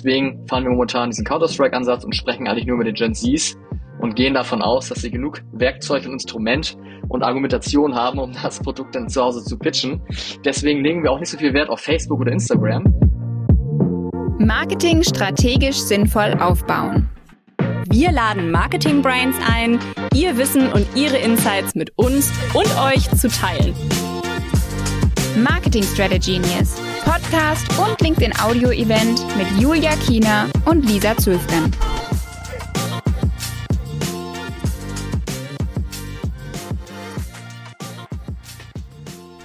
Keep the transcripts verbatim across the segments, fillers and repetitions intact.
Deswegen fahren wir momentan diesen Counter-Strike-Ansatz und sprechen eigentlich nur mit den Gen-Zs und gehen davon aus, dass sie genug Werkzeug und Instrument und Argumentation haben, um das Produkt dann zu Hause zu pitchen. Deswegen legen wir auch nicht so viel Wert auf Facebook oder Instagram. Marketing strategisch sinnvoll aufbauen. Wir laden Marketing-Brains ein, ihr Wissen und ihre Insights mit uns und euch zu teilen. Marketing Strategenius, Podcast und LinkedIn-Audio-Event mit Julia Kiener und Lisa Zöfgen.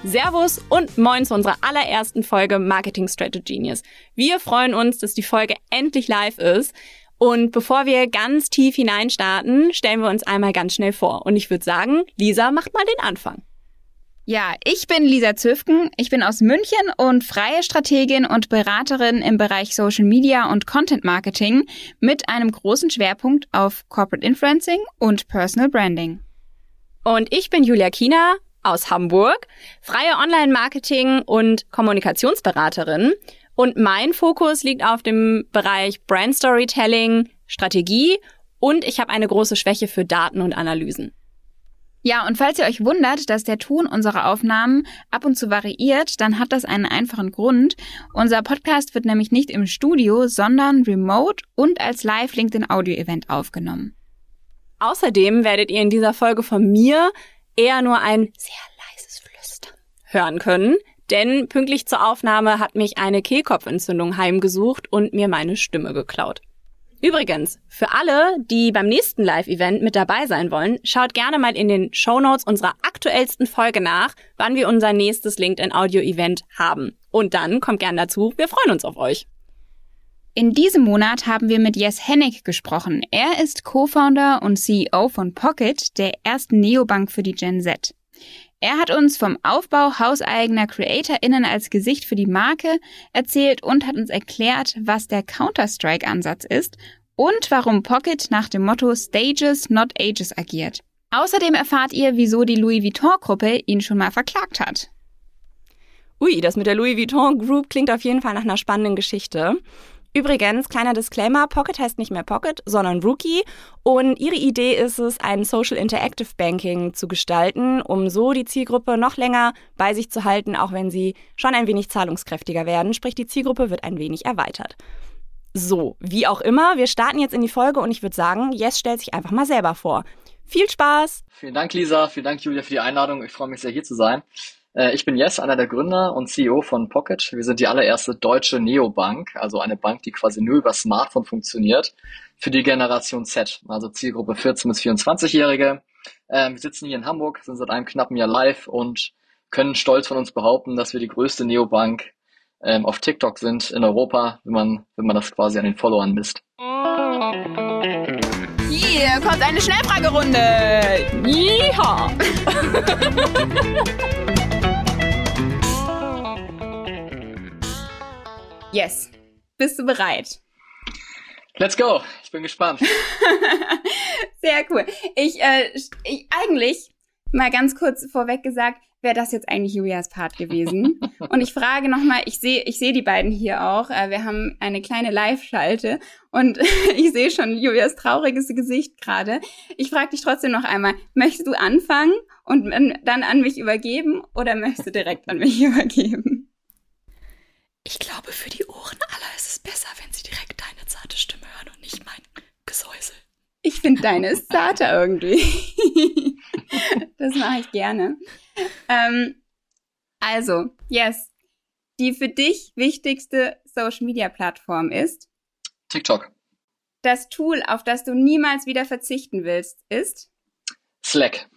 Servus und moin zu unserer allerersten Folge Marketing Strategenius. Wir freuen uns, dass die Folge endlich live ist. Und bevor wir ganz tief hineinstarten, stellen wir uns einmal ganz schnell vor. Und ich würde sagen, Lisa macht mal den Anfang. Ja, ich bin Lisa Zöfgen. Ich bin aus München und freie Strategin und Beraterin im Bereich Social Media und Content Marketing mit einem großen Schwerpunkt auf Corporate Influencing und Personal Branding. Und ich bin Julia Kiener aus Hamburg, freie Online-Marketing- und Kommunikationsberaterin. Und mein Fokus liegt auf dem Bereich Brand Storytelling, Strategie und ich habe eine große Schwäche für Daten und Analysen. Ja, und falls ihr euch wundert, dass der Ton unserer Aufnahmen ab und zu variiert, dann hat das einen einfachen Grund. Unser Podcast wird nämlich nicht im Studio, sondern remote und als Live-LinkedIn-Audio-Event aufgenommen. Außerdem werdet ihr in dieser Folge von mir eher nur ein sehr leises Flüstern hören können. Denn pünktlich zur Aufnahme hat mich eine Kehlkopfentzündung heimgesucht und mir meine Stimme geklaut. Übrigens, für alle, die beim nächsten Live-Event mit dabei sein wollen, schaut gerne mal in den Shownotes unserer aktuellsten Folge nach, wann wir unser nächstes LinkedIn-Audio-Event haben. Und dann kommt gerne dazu, wir freuen uns auf euch. In diesem Monat haben wir mit Jes Hennig gesprochen. Er ist Co-Founder und C E O von Pockid, der ersten Neobank für die Gen Z. Er hat uns vom Aufbau hauseigener CreatorInnen als Gesicht für die Marke erzählt und hat uns erklärt, was der Counter-Strike-Ansatz ist und warum Pockid nach dem Motto Stages, not Ages agiert. Außerdem erfahrt ihr, wieso die Louis Vuitton-Gruppe ihn schon mal verklagt hat. Ui, das mit der Louis Vuitton Group klingt auf jeden Fall nach einer spannenden Geschichte. Übrigens, kleiner Disclaimer, Pockid heißt nicht mehr Pockid, sondern ruuky und ihre Idee ist es, ein Social Interactive Banking zu gestalten, um so die Zielgruppe noch länger bei sich zu halten, auch wenn sie schon ein wenig zahlungskräftiger werden, sprich die Zielgruppe wird ein wenig erweitert. So, wie auch immer, wir starten jetzt in die Folge und ich würde sagen, Jes stellt sich einfach mal selber vor. Viel Spaß! Vielen Dank Lisa, vielen Dank Julia für die Einladung, ich freue mich sehr hier zu sein. Ich bin Jes, einer der Gründer und C E O von Pockid. Wir sind die allererste deutsche Neobank, also eine Bank, die quasi nur über Smartphone funktioniert, für die Generation Z, also Zielgruppe vierzehn bis vierundzwanzig-Jährige. Wir sitzen hier in Hamburg, sind seit einem knappen Jahr live und können stolz von uns behaupten, dass wir die größte Neobank auf TikTok sind in Europa, wenn man, wenn man das quasi an den Followern misst. Hier kommt eine Schnellfragerunde! Yeehaw! Yes. Bist du bereit? Let's go. Ich bin gespannt. Sehr cool. Ich, äh, ich eigentlich, mal ganz kurz vorweg gesagt, wäre das jetzt eigentlich Julias Part gewesen. Und ich frage nochmal, ich sehe ich sehe die beiden hier auch. Äh, wir haben eine kleine Live-Schalte und ich sehe schon Julias trauriges Gesicht gerade. Ich frage dich trotzdem noch einmal, möchtest du anfangen und dann an mich übergeben oder möchtest du direkt an mich übergeben? Ich glaube, für die Ohren aller ist es besser, wenn sie direkt deine zarte Stimme hören und nicht mein Gesäusel. Ich finde, deine ist zarter irgendwie. Das mache ich gerne. Ähm, also, Jes, die für dich wichtigste Social-Media-Plattform ist? TikTok. Das Tool, auf das du niemals wieder verzichten willst, ist? Slack.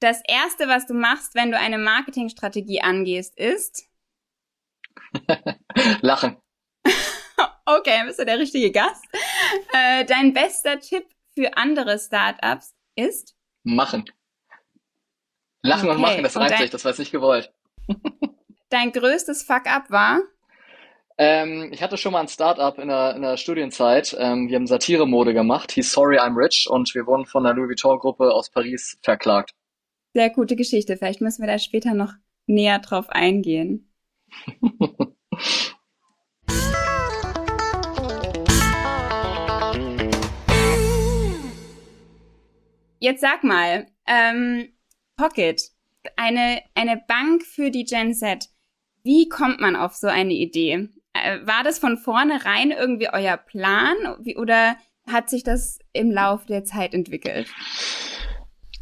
Das Erste, was du machst, wenn du eine Marketingstrategie angehst, ist? Lachen. Okay, bist du der richtige Gast. Äh, dein bester Tipp für andere Startups ist? Machen. Lachen okay. Und machen, das reimt sich, das war jetzt nicht gewollt. Dein größtes Fuck-up war? Ähm, ich hatte schon mal ein Startup in der, in der Studienzeit. Ähm, wir haben Satire-Mode gemacht, hieß Sorry I'm Rich und wir wurden von der Louis Vuitton-Gruppe aus Paris verklagt. Sehr gute Geschichte, vielleicht müssen wir da später noch näher drauf eingehen. Jetzt sag mal, ähm, Pocket, eine, eine Bank für die Gen Z. Wie kommt man auf so eine Idee? Äh, war das von vornherein irgendwie euer Plan wie, oder hat sich das im Laufe der Zeit entwickelt?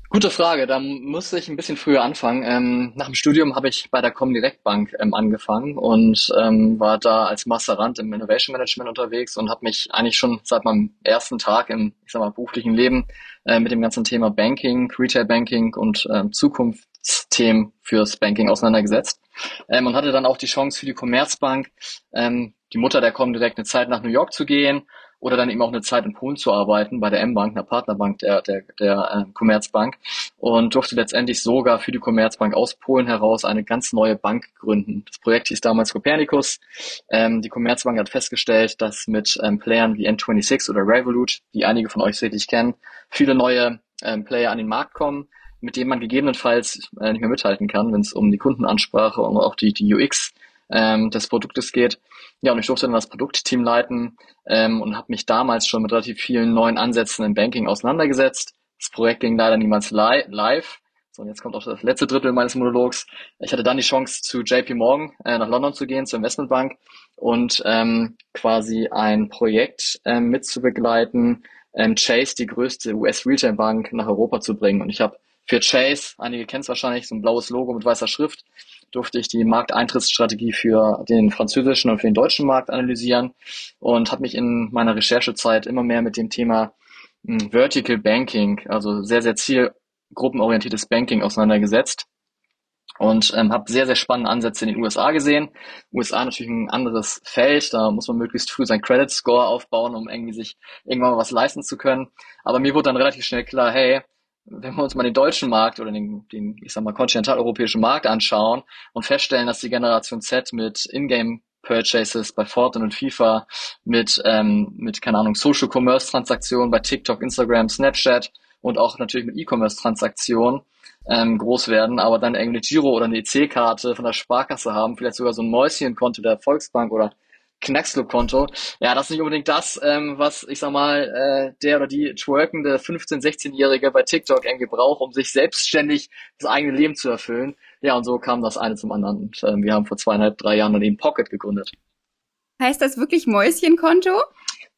Gute Frage, da musste ich ein bisschen früher anfangen. Ähm, nach dem Studium habe ich bei der Comdirect Bank ähm, angefangen und ähm, war da als Masterand im Innovation Management unterwegs und habe mich eigentlich schon seit meinem ersten Tag im, ich sag mal, beruflichen Leben äh, mit dem ganzen Thema Banking, Retail Banking und ähm, Zukunftsthemen fürs Banking auseinandergesetzt. Ähm, und hatte dann auch die Chance für die Commerzbank, ähm, die Mutter der Comdirect, eine Zeit nach New York zu gehen. Oder dann eben auch eine Zeit in Polen zu arbeiten, bei der M-Bank, einer Partnerbank der der, der äh, Commerzbank, und durfte letztendlich sogar für die Commerzbank aus Polen heraus eine ganz neue Bank gründen. Das Projekt hieß damals Copernicus. Ähm, die Commerzbank hat festgestellt, dass mit ähm, Playern wie N sechsundzwanzig oder Revolut, die einige von euch sicherlich kennen, viele neue ähm, Player an den Markt kommen, mit denen man gegebenenfalls äh, nicht mehr mithalten kann, wenn es um die Kundenansprache und auch die, die U X ähm, des Produktes geht. Ja, und ich durfte dann das Produktteam leiten ähm, und habe mich damals schon mit relativ vielen neuen Ansätzen im Banking auseinandergesetzt. Das Projekt ging leider niemals li- live. So, und jetzt kommt auch das letzte Drittel meines Monologs. Ich hatte dann die Chance, zu J P Morgan äh, nach London zu gehen, zur Investmentbank, und ähm, quasi ein Projekt äh, mitzubegleiten, ähm, Chase, die größte U S-Retail-Bank, nach Europa zu bringen. Und ich habe für Chase, einige kennen es wahrscheinlich, so ein blaues Logo mit weißer Schrift, durfte ich die Markteintrittsstrategie für den französischen und für den deutschen Markt analysieren und habe mich in meiner Recherchezeit immer mehr mit dem Thema Vertical Banking, also sehr, sehr zielgruppenorientiertes Banking, auseinandergesetzt und ähm, habe sehr, sehr spannende Ansätze in den U S A gesehen. U S A natürlich ein anderes Feld, da muss man möglichst früh seinen Credit Score aufbauen, um irgendwie sich irgendwann mal was leisten zu können. Aber mir wurde dann relativ schnell klar, hey, wenn wir uns mal den deutschen Markt oder den, den, ich sag mal, kontinentaleuropäischen Markt anschauen und feststellen, dass die Generation Z mit Ingame-Purchases bei Fortnite und FIFA, mit, ähm, mit, keine Ahnung, Social-Commerce-Transaktionen bei TikTok, Instagram, Snapchat und auch natürlich mit E-Commerce-Transaktionen ähm, groß werden, aber dann irgendwie eine Giro- oder eine E C-Karte von der Sparkasse haben, vielleicht sogar so ein Mäuschenkonto der Volksbank oder Knacksclub-Konto. Ja, das ist nicht unbedingt das, ähm, was, ich sag mal, äh, der oder die twerkende fünfzehn-, sechzehnjährige bei TikTok irgendwie braucht, um sich selbstständig das eigene Leben zu erfüllen. Ja, und so kam das eine zum anderen. Und, ähm, wir haben vor zweieinhalb, drei Jahren dann eben Pocket gegründet. Heißt das wirklich Mäuschenkonto?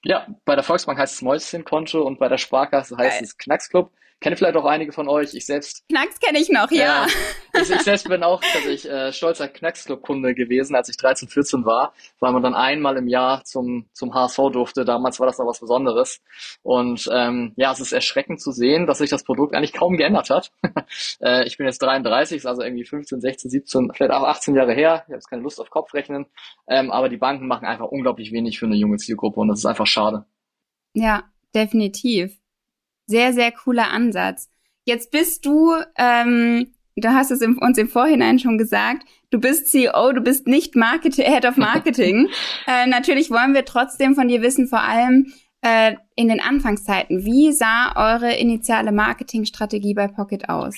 Ja, bei der Volksbank heißt es Mäuschenkonto und bei der Sparkasse heißt es Knacksclub. Kennen vielleicht auch einige von euch. Ich selbst... Knacks kenne ich noch, ja. Äh, ich, ich selbst bin auch also ich, äh, stolzer Knacksclub-Kunde gewesen, als ich dreizehn, vierzehn war, weil man dann einmal im Jahr zum zum H S V durfte. Damals war das noch was Besonderes. Und ähm, ja, es ist erschreckend zu sehen, dass sich das Produkt eigentlich kaum geändert hat. äh, ich bin jetzt dreiunddreißig, ist also irgendwie fünfzehn, sechzehn, siebzehn, vielleicht auch achtzehn Jahre her. Ich habe jetzt keine Lust auf Kopfrechnen. Ähm, aber die Banken machen einfach unglaublich wenig für eine junge Zielgruppe und das ist einfach schade. Ja, definitiv. Sehr, sehr cooler Ansatz. Jetzt bist du, ähm, du hast es im, uns im Vorhinein schon gesagt, du bist C E O, du bist nicht Marketing, Head of Marketing. äh, natürlich wollen wir trotzdem von dir wissen, vor allem äh, in den Anfangszeiten, wie sah eure initiale Marketingstrategie bei Pocket aus?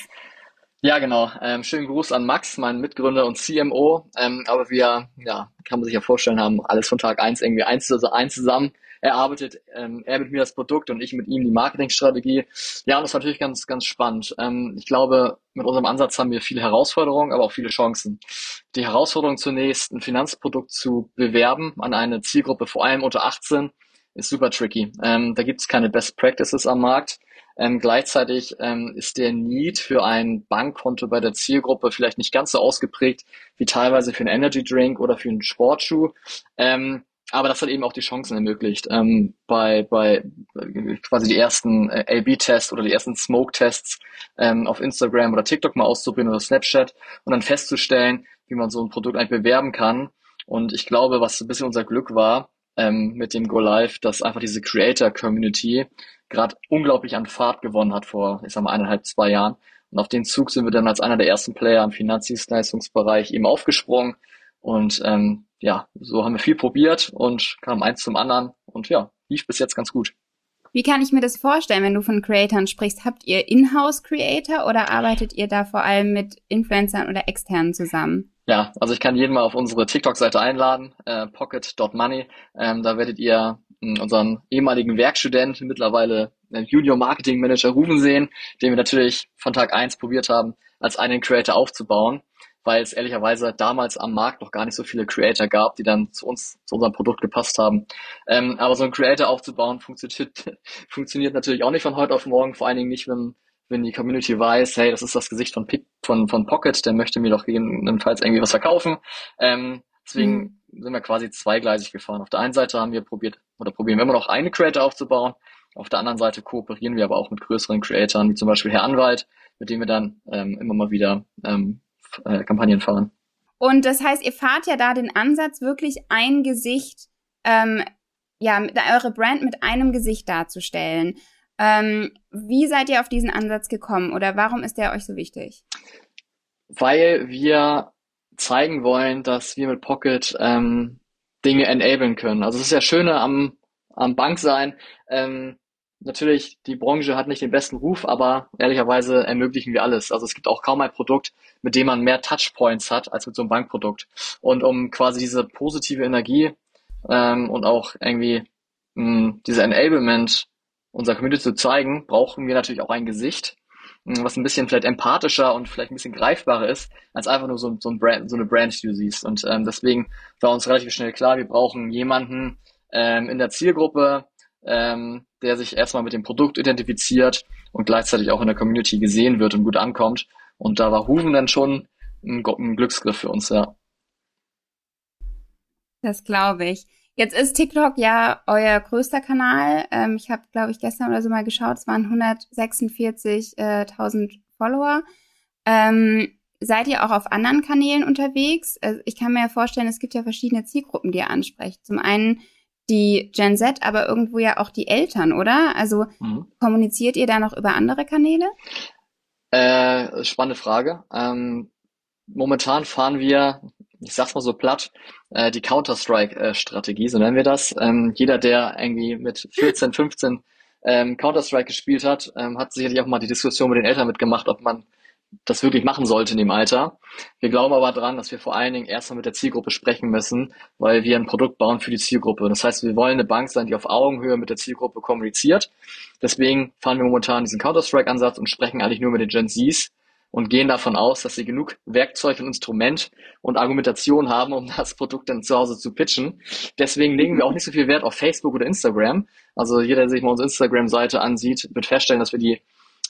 Ja, genau. Ähm, schönen Gruß an Max, meinen Mitgründer und C M O. Ähm, aber wir, ja, kann man sich ja vorstellen, haben alles von Tag eins irgendwie eins, also eins zusammen. Er arbeitet, ähm, er mit mir das Produkt und ich mit ihm die Marketingstrategie. Ja, und das war natürlich ganz, ganz spannend. Ähm, ich glaube, mit unserem Ansatz haben wir viele Herausforderungen, aber auch viele Chancen. Die Herausforderung zunächst, ein Finanzprodukt zu bewerben an eine Zielgruppe, vor allem unter achtzehn, ist super tricky. Ähm, da gibt es keine Best Practices am Markt. Ähm, gleichzeitig ähm, ist der Need für ein Bankkonto bei der Zielgruppe vielleicht nicht ganz so ausgeprägt wie teilweise für einen Energy Drink oder für einen Sportschuh. Ähm, Aber das hat eben auch die Chancen ermöglicht. Ähm, bei, bei quasi die ersten äh, A B-Tests oder die ersten Smoke-Tests ähm, auf Instagram oder TikTok mal auszuprobieren oder Snapchat und dann festzustellen, wie man so ein Produkt eigentlich bewerben kann. Und ich glaube, was ein bisschen unser Glück war ähm, mit dem Go Live, dass einfach diese Creator-Community gerade unglaublich an Fahrt gewonnen hat vor, ich sag mal, eineinhalb, zwei Jahren. Und auf den Zug sind wir dann als einer der ersten Player im Finanzdienstleistungsbereich eben aufgesprungen. Und ähm, ja, so haben wir viel probiert und kamen eins zum anderen und ja, lief bis jetzt ganz gut. Wie kann ich mir das vorstellen, wenn du von Creatoren sprichst? Habt ihr Inhouse-Creator oder arbeitet ihr da vor allem mit Influencern oder Externen zusammen? Ja, also ich kann jeden mal auf unsere TikTok-Seite einladen, äh, pocket dot money. Ähm, da werdet ihr unseren ehemaligen Werkstudenten, mittlerweile Junior Marketing Manager Ruben sehen, den wir natürlich von Tag eins probiert haben, als einen Creator aufzubauen, weil es ehrlicherweise damals am Markt noch gar nicht so viele Creator gab, die dann zu uns, zu unserem Produkt gepasst haben. Ähm, aber so einen Creator aufzubauen funktioniert, funktioniert natürlich auch nicht von heute auf morgen, vor allen Dingen nicht, wenn wenn die Community weiß, hey, das ist das Gesicht von von von Pocket, der möchte mir doch jedenfalls irgendwie was verkaufen. Ähm, deswegen mhm. sind wir quasi zweigleisig gefahren. Auf der einen Seite haben wir probiert, oder probieren wir immer noch einen Creator aufzubauen, auf der anderen Seite kooperieren wir aber auch mit größeren Creatoren, wie zum Beispiel Herr Anwalt, mit dem wir dann ähm, immer mal wieder ähm, äh, Kampagnen fahren. Und das heißt, ihr fahrt ja da den Ansatz, wirklich ein Gesicht, ähm, ja, mit, eure Brand mit einem Gesicht darzustellen. Ähm, wie seid ihr auf diesen Ansatz gekommen oder warum ist der euch so wichtig? Weil wir zeigen wollen, dass wir mit Pocket ähm, Dinge enablen können. Also es ist ja schöner am, am Banksein. Ähm, natürlich, die Branche hat nicht den besten Ruf, aber ehrlicherweise ermöglichen wir alles. Also es gibt auch kaum ein Produkt, mit dem man mehr Touchpoints hat, als mit so einem Bankprodukt. Und um quasi diese positive Energie ähm, und auch irgendwie mh, diese Enablement unserer Community zu zeigen, brauchen wir natürlich auch ein Gesicht, was ein bisschen vielleicht empathischer und vielleicht ein bisschen greifbarer ist, als einfach nur so, so, ein Brand, so eine Brand, die du siehst. Und ähm, deswegen war uns relativ schnell klar, wir brauchen jemanden ähm, in der Zielgruppe, ähm, der sich erstmal mit dem Produkt identifiziert und gleichzeitig auch in der Community gesehen wird und gut ankommt. Und da war Ruben dann schon ein, ein Glücksgriff für uns, ja. Das glaube ich. Jetzt ist TikTok ja euer größter Kanal. Ähm, ich habe, glaube ich, gestern oder so mal geschaut, es waren hundertsechsundvierzigtausend Follower. Ähm, seid ihr auch auf anderen Kanälen unterwegs? Also ich kann mir ja vorstellen, es gibt ja verschiedene Zielgruppen, die ihr ansprecht. Zum einen die Gen Z, aber irgendwo ja auch die Eltern, oder? Also mhm. kommuniziert ihr da noch über andere Kanäle? Äh, spannende Frage. Ähm, momentan fahren wir... ich sag's mal so platt, äh, die Counter-Strike-Strategie, so nennen wir das. Ähm, jeder, der irgendwie mit vierzehn, fünfzehn ähm, Counter-Strike gespielt hat, ähm, hat sicherlich auch mal die Diskussion mit den Eltern mitgemacht, ob man das wirklich machen sollte in dem Alter. Wir glauben aber dran, dass wir vor allen Dingen erstmal mit der Zielgruppe sprechen müssen, weil wir ein Produkt bauen für die Zielgruppe. Das heißt, wir wollen eine Bank sein, die auf Augenhöhe mit der Zielgruppe kommuniziert. Deswegen fahren wir momentan diesen Counter-Strike-Ansatz und sprechen eigentlich nur mit den Gen-Zs und gehen davon aus, dass sie genug Werkzeug und Instrument und Argumentation haben, um das Produkt dann zu Hause zu pitchen. Deswegen legen wir auch nicht so viel Wert auf Facebook oder Instagram. Also jeder, der sich mal unsere Instagram-Seite ansieht, wird feststellen, dass wir die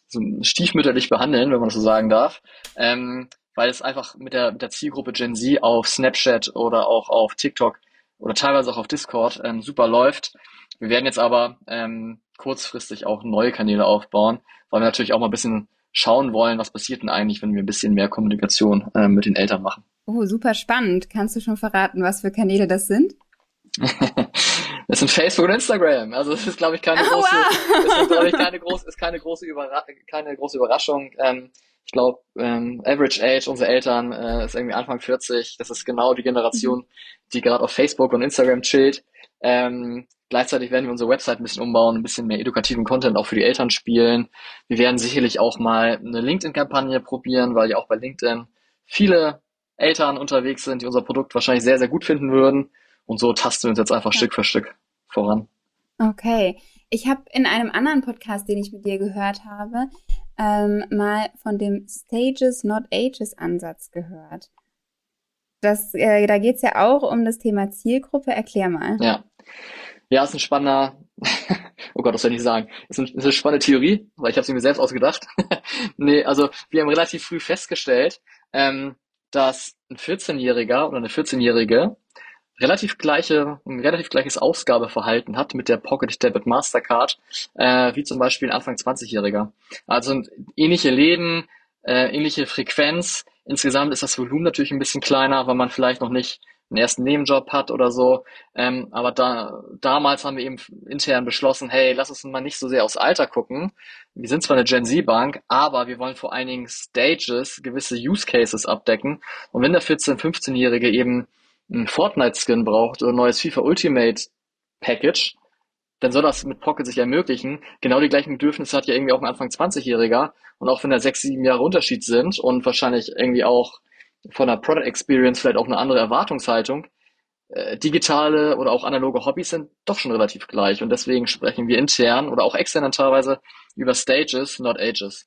so stiefmütterlich behandeln, wenn man das so sagen darf, ähm, weil es einfach mit der, mit der Zielgruppe Gen Z auf Snapchat oder auch auf TikTok oder teilweise auch auf Discord ähm, super läuft. Wir werden jetzt aber ähm, kurzfristig auch neue Kanäle aufbauen, weil wir natürlich auch mal ein bisschen schauen wollen, was passiert denn eigentlich, wenn wir ein bisschen mehr Kommunikation äh, mit den Eltern machen. Oh, super spannend. Kannst du schon verraten, was für Kanäle das sind? Das sind Facebook und Instagram. Also es ist, glaube ich, keine oh, große, wow. es ist, glaube ich, keine große, ist keine große, Überra- keine große Überraschung. Ähm, ich glaube, ähm, Average Age, unsere Eltern, äh, ist irgendwie Anfang vierzig. Das ist genau die Generation, die gerade auf Facebook und Instagram chillt. Ähm, Gleichzeitig werden wir unsere Website ein bisschen umbauen, ein bisschen mehr edukativen Content auch für die Eltern spielen. Wir werden sicherlich auch mal eine LinkedIn-Kampagne probieren, weil ja auch bei LinkedIn viele Eltern unterwegs sind, die unser Produkt wahrscheinlich sehr, sehr gut finden würden. Und so tasten wir uns jetzt einfach ja. Stück für Stück voran. Okay. Ich habe in einem anderen Podcast, den ich mit dir gehört habe, ähm, mal von dem Stages Not Ages Ansatz gehört. Das, äh, da geht's ja auch um das Thema Zielgruppe. Erklär mal. Ja. Ja, ist ein spannender, oh Gott, das soll ich nicht sagen, ist, ein, ist eine spannende Theorie, weil ich habe sie mir selbst ausgedacht. Nee, also wir haben relativ früh festgestellt, ähm, dass ein vierzehnjähriger oder eine vierzehnjährige relativ gleiche, ein relativ gleiches Ausgabeverhalten hat mit der Pocket Debit Mastercard, äh, wie zum Beispiel ein Anfang zwanzigjähriger. Also ähnliche Läden, äh, ähnliche Frequenz. Insgesamt ist das Volumen natürlich ein bisschen kleiner, weil man vielleicht noch nicht einen ersten Nebenjob hat oder so, ähm, aber da damals haben wir eben intern beschlossen, hey, lass uns mal nicht so sehr aufs Alter gucken. Wir sind zwar eine Gen-Z-Bank, aber wir wollen vor allen Dingen Stages, gewisse Use-Cases abdecken. Und wenn der vierzehn-, fünfzehnjährige eben einen Fortnite-Skin braucht oder ein neues FIFA-Ultimate-Package, dann soll das mit Pocket sich ermöglichen. Genau die gleichen Bedürfnisse hat ja irgendwie auch ein Anfang zwanzigjähriger. Und auch wenn da sechs, sieben Jahre Unterschied sind und wahrscheinlich irgendwie auch von der Product Experience vielleicht auch eine andere Erwartungshaltung, äh, digitale oder auch analoge Hobbys sind doch schon relativ gleich. Und deswegen sprechen wir intern oder auch extern teilweise über Stages, not Ages.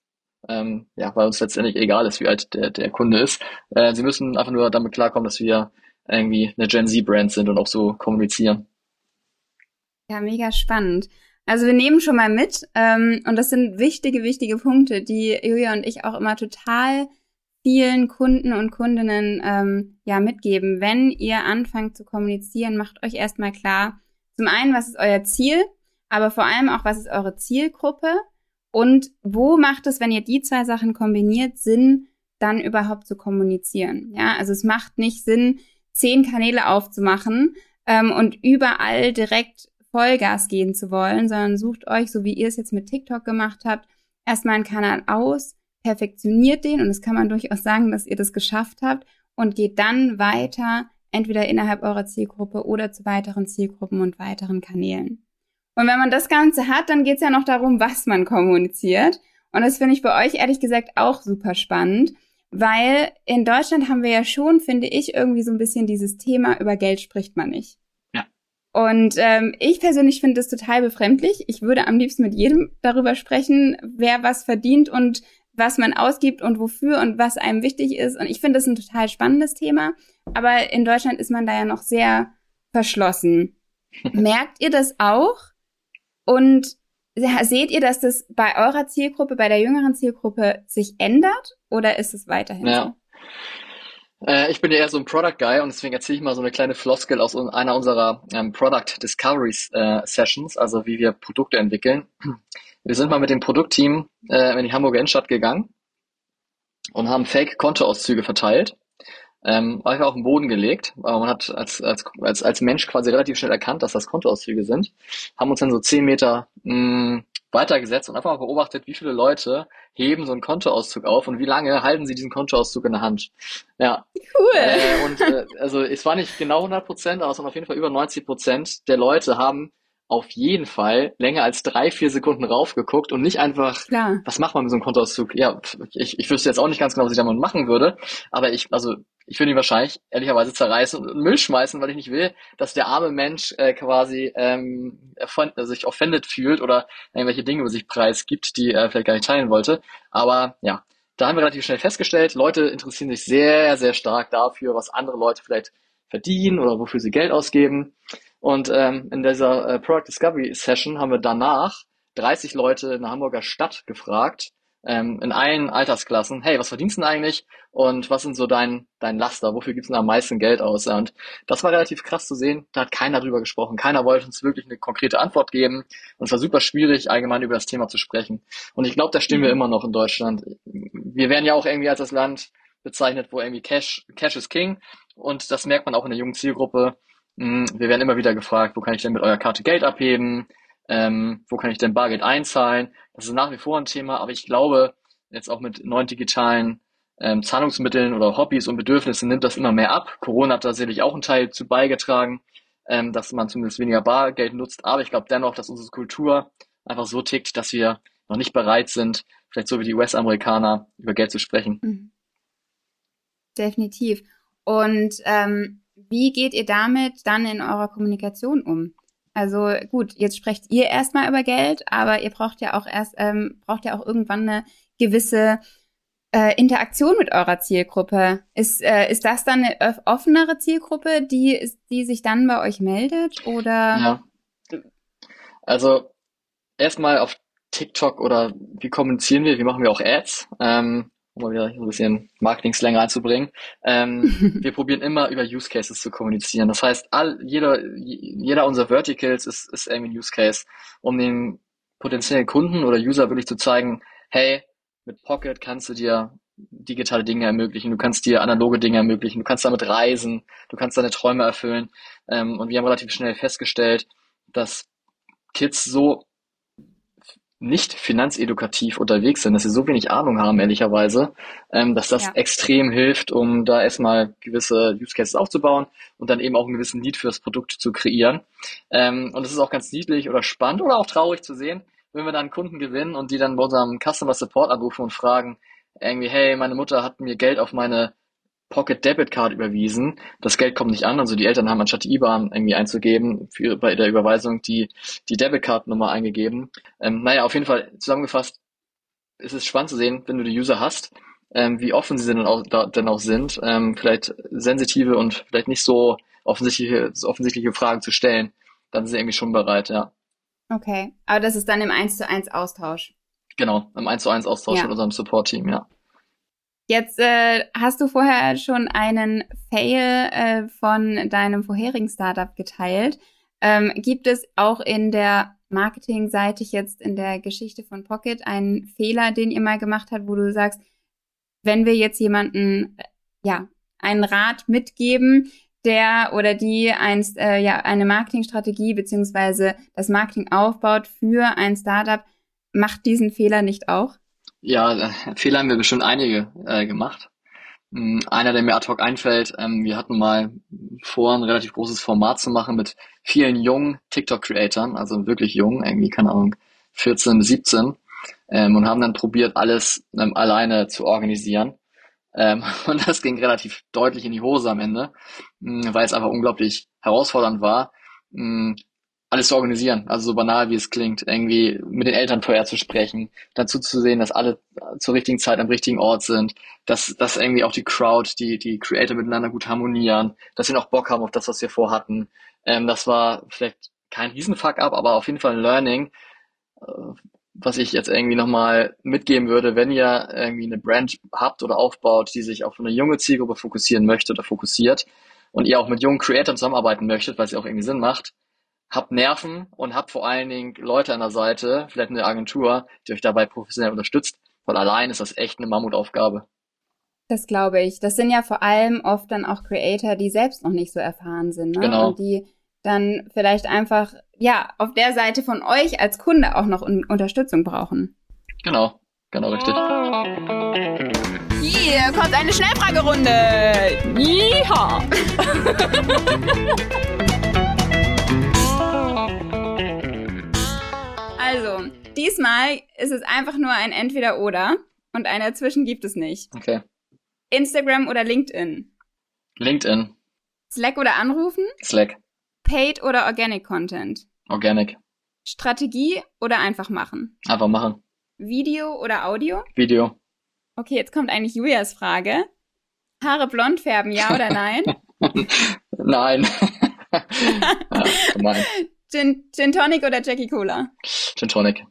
Ähm, ja, weil uns letztendlich egal ist, wie alt der, der Kunde ist. Äh, sie müssen einfach nur damit klarkommen, dass wir irgendwie eine Gen-Z-Brand sind und auch so kommunizieren. Ja, mega spannend. Also wir nehmen schon mal mit ähm, und das sind wichtige, wichtige Punkte, die Julia und ich auch immer total vielen Kunden und Kundinnen ähm, ja mitgeben. Wenn ihr anfangt zu kommunizieren, macht euch erstmal klar, zum einen, was ist euer Ziel, aber vor allem auch, was ist eure Zielgruppe und wo macht es, wenn ihr die zwei Sachen kombiniert, Sinn, dann überhaupt zu kommunizieren. Ja, also es macht nicht Sinn, zehn Kanäle aufzumachen ähm, und überall direkt Vollgas geben zu wollen, sondern sucht euch, so wie ihr es jetzt mit TikTok gemacht habt, erstmal einen Kanal aus, perfektioniert den und das kann man durchaus sagen, dass ihr das geschafft habt und geht dann weiter, entweder innerhalb eurer Zielgruppe oder zu weiteren Zielgruppen und weiteren Kanälen. Und wenn man das Ganze hat, dann geht es ja noch darum, was man kommuniziert und das finde ich bei euch ehrlich gesagt auch super spannend, weil in Deutschland haben wir ja schon, finde ich, irgendwie so ein bisschen dieses Thema, über Geld spricht man nicht. Und ähm, ich persönlich finde das total befremdlich. Ich würde am liebsten mit jedem darüber sprechen, wer was verdient und was man ausgibt und wofür und was einem wichtig ist. Und ich finde das ein total spannendes Thema. Aber in Deutschland ist man da ja noch sehr verschlossen. Merkt ihr das auch? Und seht ihr, dass das bei eurer Zielgruppe, bei der jüngeren Zielgruppe sich ändert? Oder ist es weiterhin ja. so? Ich bin ja eher so ein Product-Guy und deswegen erzähle ich mal so eine kleine Floskel aus einer unserer ähm, Product-Discovery-Sessions, also wie wir Produkte entwickeln. Wir sind mal mit dem Produktteam äh, in die Hamburger Innenstadt gegangen und haben Fake-Kontoauszüge verteilt, ähm, einfach auf den Boden gelegt. Aber man hat als, als, als, als Mensch quasi relativ schnell erkannt, dass das Kontoauszüge sind, haben uns dann so zehn Meter mh, weitergesetzt und einfach mal beobachtet, wie viele Leute heben so einen Kontoauszug auf und wie lange halten sie diesen Kontoauszug in der Hand. Ja. Cool. Äh, und äh, also es war nicht genau hundert Prozent, aber es waren auf jeden Fall über neunzig Prozent der Leute haben auf jeden Fall länger als drei, vier Sekunden raufgeguckt und nicht einfach, Klar. was macht man mit so einem Kontoauszug? Ja, ich, ich wüsste jetzt auch nicht ganz genau, was ich damit machen würde, aber ich, also ich würde ihn wahrscheinlich ehrlicherweise zerreißen und in den Müll schmeißen, weil ich nicht will, dass der arme Mensch äh, quasi ähm, erfand, also sich offended fühlt oder irgendwelche Dinge über sich preisgibt, die er äh, vielleicht gar nicht teilen wollte. Aber ja, da haben wir relativ schnell festgestellt, Leute interessieren sich sehr, sehr stark dafür, was andere Leute vielleicht verdienen oder wofür sie Geld ausgeben. Und ähm, in dieser äh, Product Discovery Session haben wir danach dreißig Leute in der Hamburger Stadt gefragt, ähm, in allen Altersklassen, hey, was verdienst du denn eigentlich und was sind so dein dein Laster, wofür gibst du denn am meisten Geld aus? Ja, und das war relativ krass zu sehen, da hat keiner drüber gesprochen, keiner wollte uns wirklich eine konkrete Antwort geben und es war super schwierig, allgemein über das Thema zu sprechen. Und ich glaube, da stehen wir immer noch in Deutschland. Wir werden ja auch irgendwie als das Land bezeichnet, wo irgendwie Cash, Cash is King und das merkt man auch in der jungen Zielgruppe. Wir werden immer wieder gefragt, wo kann ich denn mit eurer Karte Geld abheben, ähm, wo kann ich denn Bargeld einzahlen. Das ist nach wie vor ein Thema, aber ich glaube, jetzt auch mit neuen digitalen ähm, Zahlungsmitteln oder Hobbys und Bedürfnissen nimmt das immer mehr ab. Corona hat da sicherlich auch einen Teil zu beigetragen, ähm, dass man zumindest weniger Bargeld nutzt. Aber ich glaube dennoch, dass unsere Kultur einfach so tickt, dass wir noch nicht bereit sind, vielleicht so wie die U S-Amerikaner, über Geld zu sprechen. Definitiv. Und ähm wie geht ihr damit dann in eurer Kommunikation um? Also gut, jetzt sprecht ihr erstmal über Geld, aber ihr braucht ja auch erst ähm, braucht ja auch irgendwann eine gewisse äh, Interaktion mit eurer Zielgruppe. Ist äh, ist das dann eine offenere Zielgruppe, die ist, die sich dann bei euch meldet oder? Ja. Also erstmal auf TikTok oder wie kommunizieren wir? Wie machen wir auch Ads? Ähm, um mal wieder ein bisschen Marketing-Slang reinzubringen. Ähm, wir probieren immer über Use Cases zu kommunizieren. Das heißt, all, jeder, jeder unserer Verticals ist, ist irgendwie ein Use Case, um den potenziellen Kunden oder User wirklich zu zeigen, hey, mit Pocket kannst du dir digitale Dinge ermöglichen, du kannst dir analoge Dinge ermöglichen, du kannst damit reisen, du kannst deine Träume erfüllen. Ähm, und wir haben relativ schnell festgestellt, dass Kids so nicht finanzedukativ unterwegs sind, dass sie so wenig Ahnung haben, ehrlicherweise, ähm, dass das ja. extrem hilft, um da erstmal gewisse Use Cases aufzubauen und dann eben auch einen gewissen Need für das Produkt zu kreieren. Ähm, und es ist auch ganz niedlich oder spannend oder auch traurig zu sehen, wenn wir dann Kunden gewinnen und die dann bei unserem Customer Support anrufen und fragen, irgendwie, hey, meine Mutter hat mir Geld auf meine Pocket Debit Card überwiesen, das Geld kommt nicht an, also die Eltern haben anstatt die I B A N irgendwie einzugeben, für, bei der Überweisung die, die Debit Card Nummer eingegeben. Ähm, naja, auf jeden Fall zusammengefasst, es ist spannend zu sehen, wenn du die User hast, ähm, wie offen sie denn auch, da, denn auch sind, ähm, vielleicht sensitive und vielleicht nicht so offensichtliche, offensichtliche Fragen zu stellen, dann sind sie irgendwie schon bereit, ja. Okay, aber das ist dann im eins zu eins Austausch. Genau, im eins zu eins Austausch ja. mit unserem Support-Team, ja. Jetzt äh, hast du vorher schon einen Fail äh, von deinem vorherigen Startup geteilt. Ähm, gibt es auch in der Marketing-seitig jetzt in der Geschichte von Pockid einen Fehler, den ihr mal gemacht habt, wo du sagst, wenn wir jetzt jemanden, ja, einen Rat mitgeben, der oder die einst, äh, ja, eine Marketingstrategie beziehungsweise das Marketing aufbaut für ein Startup, macht diesen Fehler nicht auch? Ja, Fehler haben wir bestimmt einige äh, gemacht. Einer, der mir ad hoc einfällt, ähm, wir hatten mal vor, ein relativ großes Format zu machen mit vielen jungen TikTok-Creatoren, also wirklich jung, irgendwie, keine Ahnung, vierzehn bis siebzehn, ähm, und haben dann probiert, alles ähm, alleine zu organisieren. Ähm, und das ging relativ deutlich in die Hose am Ende, mh, weil es einfach unglaublich herausfordernd war, mh, alles zu organisieren, also so banal, wie es klingt, irgendwie mit den Eltern vorher zu sprechen, dazu zu sehen, dass alle zur richtigen Zeit am richtigen Ort sind, dass, dass irgendwie auch die Crowd, die, die Creator miteinander gut harmonieren, dass sie noch Bock haben auf das, was wir vorhatten. Ähm, das war vielleicht kein Riesen-Fuck-Up, aber auf jeden Fall ein Learning, äh, was ich jetzt irgendwie nochmal mitgeben würde, wenn ihr irgendwie eine Brand habt oder aufbaut, die sich auf eine junge Zielgruppe fokussieren möchte oder fokussiert und ihr auch mit jungen Creatoren zusammenarbeiten möchtet, weil es ja auch irgendwie Sinn macht, habt Nerven und habt vor allen Dingen Leute an der Seite, vielleicht eine Agentur, die euch dabei professionell unterstützt, weil allein ist das echt eine Mammutaufgabe. Das glaube ich. Das sind ja vor allem oft dann auch Creator, die selbst noch nicht so erfahren sind, ne? Genau. Und die dann vielleicht einfach, ja, auf der Seite von euch als Kunde auch noch un- Unterstützung brauchen. Genau, genau richtig. Hier kommt eine Schnellfragerunde. Yeehaw! Also, diesmal ist es einfach nur ein Entweder-Oder und ein Dazwischen gibt es nicht. Okay. Instagram oder LinkedIn? LinkedIn. Slack oder Anrufen? Slack. Paid oder Organic Content? Organic. Strategie oder einfach machen? Einfach machen. Video oder Audio? Video. Okay, jetzt kommt eigentlich Julias Frage. Haare blond färben, ja oder nein? Nein. Ja, gemein. Gin, Gin Tonic oder Jackie Cola? Gin Tonic.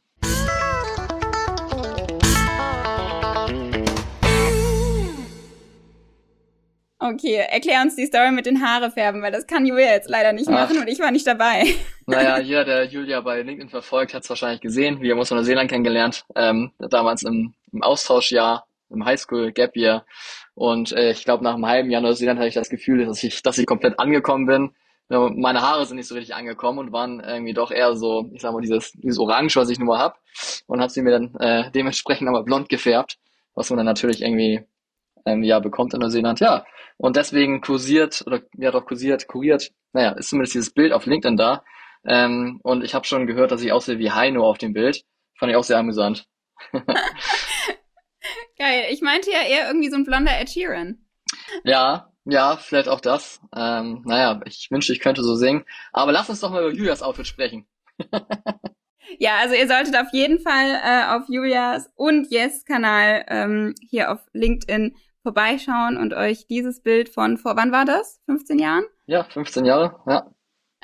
Okay, erklär uns die Story mit den Haarefärben, weil das kann Julia jetzt leider nicht machen. Ach. Und ich war nicht dabei. Naja, jeder, der Julia bei LinkedIn verfolgt, hat es wahrscheinlich gesehen. Wir haben uns in Neuseeland kennengelernt, ähm, damals im, im Austauschjahr, im Highschool Gap Year. Und äh, ich glaube, nach einem halben Jahr in Neuseeland hatte ich das Gefühl, dass ich, dass ich komplett angekommen bin. Meine Haare sind nicht so richtig angekommen und waren irgendwie doch eher so, ich sag mal, dieses, dieses Orange, was ich nur mal hab. Und hab sie mir dann äh, dementsprechend aber blond gefärbt, was man dann natürlich irgendwie ähm, ja bekommt in Neuseeland. Ja, und deswegen kursiert, oder ja doch kursiert, kuriert, naja, ist zumindest dieses Bild auf LinkedIn da. Ähm, und ich habe schon gehört, dass ich aussehe wie Heino auf dem Bild. Fand ich auch sehr amüsant. Geil, ich meinte ja eher irgendwie so ein blonder Ed Sheeran. Ja, Ja, vielleicht auch das. Ähm, naja, ich wünschte, ich könnte so singen. Aber lass uns doch mal über Julias Outfit sprechen. Ja, also ihr solltet auf jeden Fall äh, auf Julias und Jes Kanal ähm, hier auf LinkedIn vorbeischauen und euch dieses Bild von vor, wann war das? fünfzehn Jahren? Ja, fünfzehn Jahre, ja.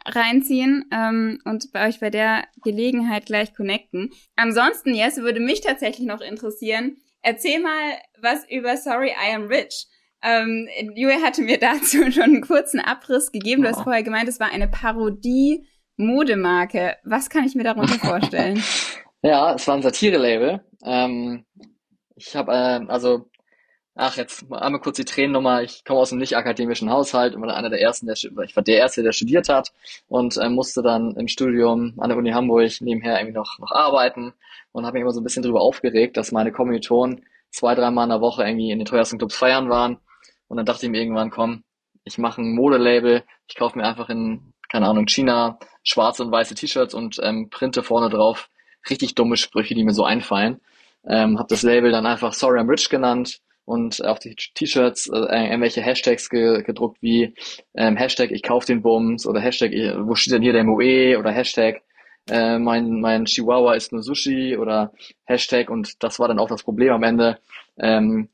Reinziehen ähm, und bei euch bei der Gelegenheit gleich connecten. Ansonsten, Jes, würde mich tatsächlich noch interessieren, erzähl mal was über Sorry I Am Rich. Ähm, Julia hatte mir dazu schon einen kurzen Abriss gegeben. Du hast vorher gemeint, es war eine Parodie-Modemarke. Was kann ich mir darunter vorstellen? Ja, es war ein Satire-Label. Ähm, ich habe, äh, also, ach, jetzt mal einmal kurz die Tränennummer. Ich komme aus einem nicht-akademischen Haushalt und war einer der ersten, der, ich war der Erste, der studiert hat und äh, musste dann im Studium an der Uni Hamburg nebenher irgendwie noch, noch arbeiten und habe mich immer so ein bisschen drüber aufgeregt, dass meine Kommilitonen zwei, dreimal in der Woche irgendwie in den teuersten Clubs feiern waren. Und dann dachte ich mir irgendwann, komm, ich mache ein Modelabel, ich kaufe mir einfach in, keine Ahnung, China schwarze und weiße T-Shirts und ähm, printe vorne drauf richtig dumme Sprüche, die mir so einfallen. Ähm, habe das Label dann einfach Sorry I'm Rich genannt und auf die T-Shirts äh, irgendwelche Hashtags ge- gedruckt wie ähm, Hashtag ich kauf den Bums oder Hashtag wo steht denn hier der Moe oder Hashtag äh, mein mein Chihuahua ist nur Sushi oder Hashtag, und das war dann auch das Problem am Ende, ähm,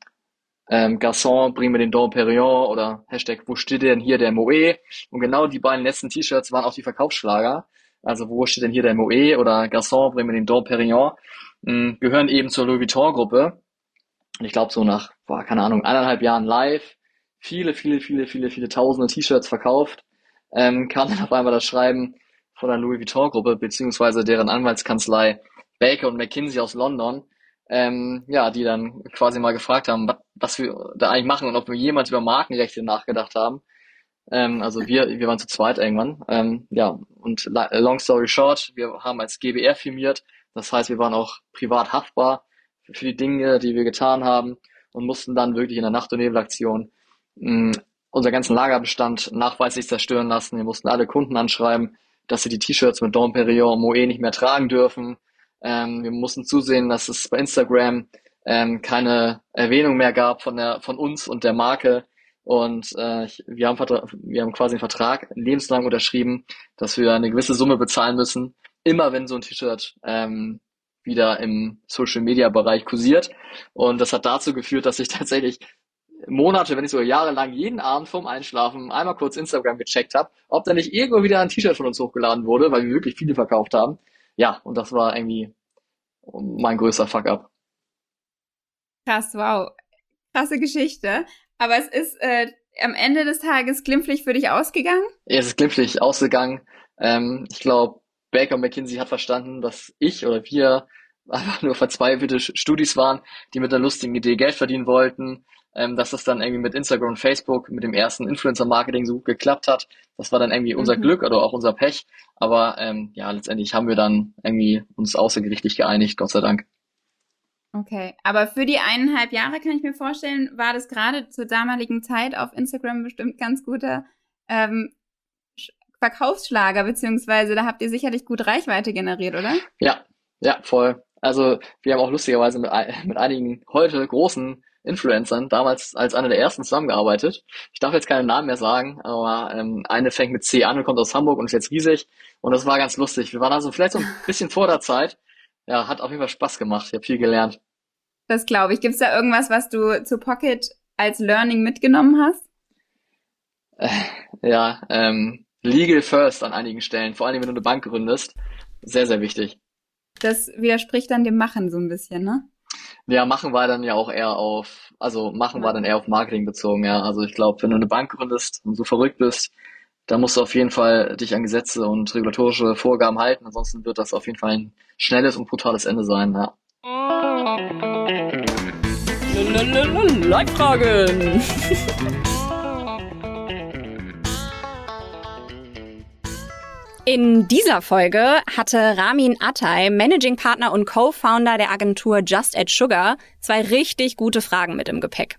ähm, Garçon, bring mir den Dom Perignon oder Hashtag wo steht denn hier der Moe, und genau die beiden letzten T-Shirts waren auch die Verkaufsschlager. Also wo steht denn hier der Moe oder Garçon, bring mir den Dom Perignon, mh, gehören eben zur Louis Vuitton-Gruppe. Und ich glaube, so nach, boah, keine Ahnung, eineinhalb Jahren live, viele, viele, viele, viele, viele tausende T-Shirts verkauft, ähm, kam dann auf einmal das Schreiben von der Louis Vuitton-Gruppe, beziehungsweise deren Anwaltskanzlei Baker und McKenzie aus London, ähm, ja, die dann quasi mal gefragt haben, was, was wir da eigentlich machen und ob wir jemals über Markenrechte nachgedacht haben. Ähm, also wir, wir waren zu zweit irgendwann, ähm, ja, und long story short, wir haben als G B R firmiert, das heißt, wir waren auch privat haftbar für die Dinge, die wir getan haben, und mussten dann wirklich in der Nacht- und Nebelaktion mh, unseren ganzen Lagerbestand nachweislich zerstören lassen. Wir mussten alle Kunden anschreiben, dass sie die T-Shirts mit Dom Perignon und Moe nicht mehr tragen dürfen. Ähm, wir mussten zusehen, dass es bei Instagram ähm, keine Erwähnung mehr gab von der von uns und der Marke. Und äh, wir haben Vertra- wir haben quasi einen Vertrag lebenslang unterschrieben, dass wir eine gewisse Summe bezahlen müssen, immer wenn so ein T-Shirt ähm, wieder im Social-Media-Bereich kursiert. Und das hat dazu geführt, dass ich tatsächlich Monate, wenn nicht sogar Jahre lang, jeden Abend vorm Einschlafen einmal kurz Instagram gecheckt habe, ob da nicht irgendwo wieder ein T-Shirt von uns hochgeladen wurde, weil wir wirklich viele verkauft haben. Ja, und das war irgendwie mein größter Fuck-up. Krass, wow. Krasse Geschichte. Aber es ist äh, am Ende des Tages glimpflich für dich ausgegangen? Ja, es ist glimpflich ausgegangen. Ähm, ich glaube, Baker McKenzie hat verstanden, dass ich oder wir einfach nur verzweifelte Studis waren, die mit einer lustigen Idee Geld verdienen wollten, ähm, dass das dann irgendwie mit Instagram und Facebook, mit dem ersten Influencer-Marketing so gut geklappt hat. Das war dann irgendwie unser mhm. Glück oder auch unser Pech. Aber ähm, ja, letztendlich haben wir dann irgendwie uns außergerichtlich geeinigt, Gott sei Dank. Okay, aber für die eineinhalb Jahre, kann ich mir vorstellen, war das gerade zur damaligen Zeit auf Instagram bestimmt ganz guter ähm, Verkaufsschlager, beziehungsweise da habt ihr sicherlich gut Reichweite generiert, oder? Ja, ja, voll. Also wir haben auch lustigerweise mit, mit einigen heute großen Influencern damals als einer der ersten zusammengearbeitet. Ich darf jetzt keinen Namen mehr sagen, aber ähm, eine fängt mit C an und kommt aus Hamburg und ist jetzt riesig, und das war ganz lustig. Wir waren also vielleicht so ein bisschen vor der Zeit. Ja, hat auf jeden Fall Spaß gemacht. Ich habe viel gelernt. Das glaube ich. Gibt's da irgendwas, was du zu Pocket als Learning mitgenommen hast? Äh, ja, ähm Legal first an einigen Stellen, vor allem wenn du eine Bank gründest. Sehr, sehr wichtig. Das widerspricht dann dem Machen so ein bisschen, ne? Ja, Machen war dann ja auch eher auf, also Machen ja. war dann eher auf Marketing bezogen, ja. Also ich glaube, wenn du eine Bank gründest und so verrückt bist, dann musst du auf jeden Fall dich an Gesetze und regulatorische Vorgaben halten. Ansonsten wird das auf jeden Fall ein schnelles und brutales Ende sein, ja. Live-Fragen! In dieser Folge hatte Ramin Atay, Managing Partner und Co-Founder der Agentur Just Add Sugar, zwei richtig gute Fragen mit im Gepäck.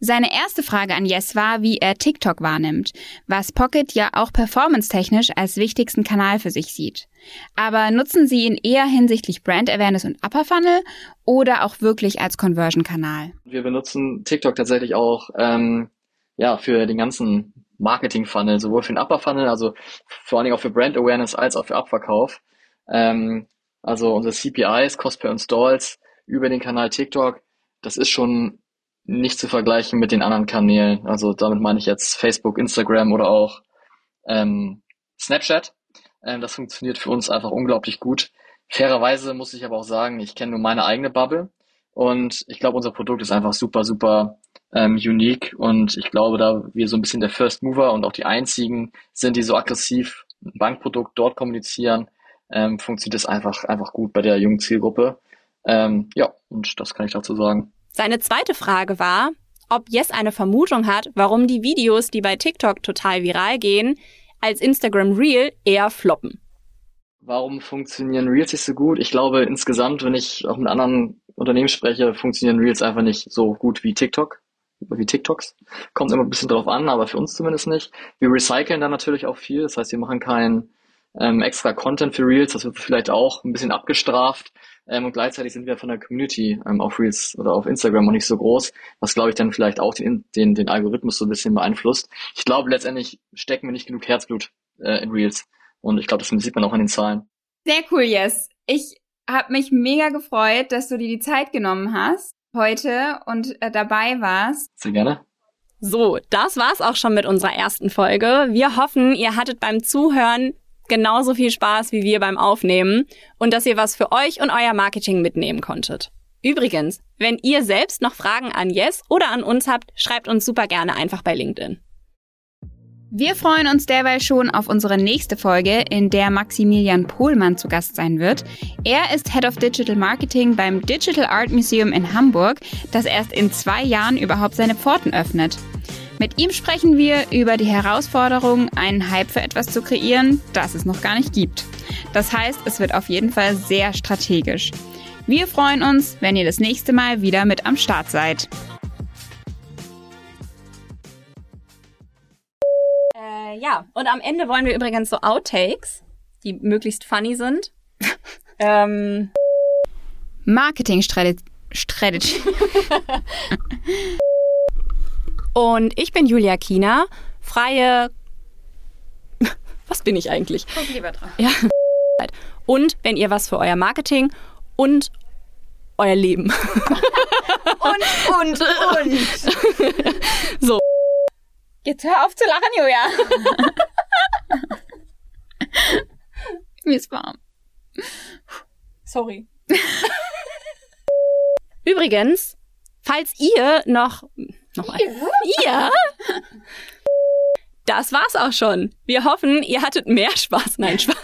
Seine erste Frage an Jes war, wie er TikTok wahrnimmt, was Pocket ja auch performance-technisch als wichtigsten Kanal für sich sieht. Aber nutzen Sie ihn eher hinsichtlich Brand Awareness und Upper Funnel oder auch wirklich als Conversion-Kanal? Wir benutzen TikTok tatsächlich auch ähm, ja für den ganzen Marketing-Funnel, sowohl für den Upper-Funnel, also vor allen Dingen auch für Brand-Awareness als auch für Abverkauf. Ähm, also unsere C P Is, Cost per Installs, über den Kanal TikTok, das ist schon nicht zu vergleichen mit den anderen Kanälen. Also damit meine ich jetzt Facebook, Instagram oder auch ähm, Snapchat. Ähm, das funktioniert für uns einfach unglaublich gut. Fairerweise muss ich aber auch sagen, ich kenne nur meine eigene Bubble, und ich glaube, unser Produkt ist einfach super, super Ähm, unique, und ich glaube, da wir so ein bisschen der First Mover und auch die einzigen sind, die so aggressiv ein Bankprodukt dort kommunizieren, ähm, funktioniert das einfach einfach gut bei der jungen Zielgruppe. Ähm, ja, und das kann ich dazu sagen. Seine zweite Frage war, ob Jes eine Vermutung hat, warum die Videos, die bei TikTok total viral gehen, als Instagram Reel eher floppen. Warum funktionieren Reels nicht so gut? Ich glaube, insgesamt, wenn ich auch mit anderen Unternehmen spreche, funktionieren Reels einfach nicht so gut wie TikTok. wie TikToks. Kommt immer ein bisschen drauf an, aber für uns zumindest nicht. Wir recyceln dann natürlich auch viel, das heißt, wir machen keinen ähm, extra Content für Reels, das wird vielleicht auch ein bisschen abgestraft, ähm, und gleichzeitig sind wir von der Community ähm, auf Reels oder auf Instagram noch nicht so groß, was, glaube ich, dann vielleicht auch den, den, den Algorithmus so ein bisschen beeinflusst. Ich glaube, letztendlich stecken wir nicht genug Herzblut äh, in Reels und ich glaube, das sieht man auch an den Zahlen. Sehr cool, Jes. Ich habe mich mega gefreut, dass du dir die Zeit genommen hast heute und äh, dabei warst. Sehr gerne. So, das war's auch schon mit unserer ersten Folge. Wir hoffen, ihr hattet beim Zuhören genauso viel Spaß wie wir beim Aufnehmen und dass ihr was für euch und euer Marketing mitnehmen konntet. Übrigens, wenn ihr selbst noch Fragen an Jes oder an uns habt, schreibt uns super gerne einfach bei LinkedIn. Wir freuen uns derweil schon auf unsere nächste Folge, in der Maximilian Pohlmann zu Gast sein wird. Er ist Head of Digital Marketing beim Digital Art Museum in Hamburg, das erst in zwei Jahren überhaupt seine Pforten öffnet. Mit ihm sprechen wir über die Herausforderung, einen Hype für etwas zu kreieren, das es noch gar nicht gibt. Das heißt, es wird auf jeden Fall sehr strategisch. Wir freuen uns, wenn ihr das nächste Mal wieder mit am Start seid. Ja, und am Ende wollen wir übrigens so Outtakes, die möglichst funny sind. ähm. Marketing Strategy. Und ich bin Julia Kiener, freie... Was bin ich eigentlich? Guck lieber drauf. Ja. Und wenn ihr was für euer Marketing und euer Leben... und, und, und. So. Jetzt hör auf zu lachen, Julia. Mir ist warm. Sorry. Übrigens, falls ihr noch... Nochmal. Ja. Ihr? Das war's auch schon. Wir hoffen, ihr hattet mehr Spaß. Nein, Spaß.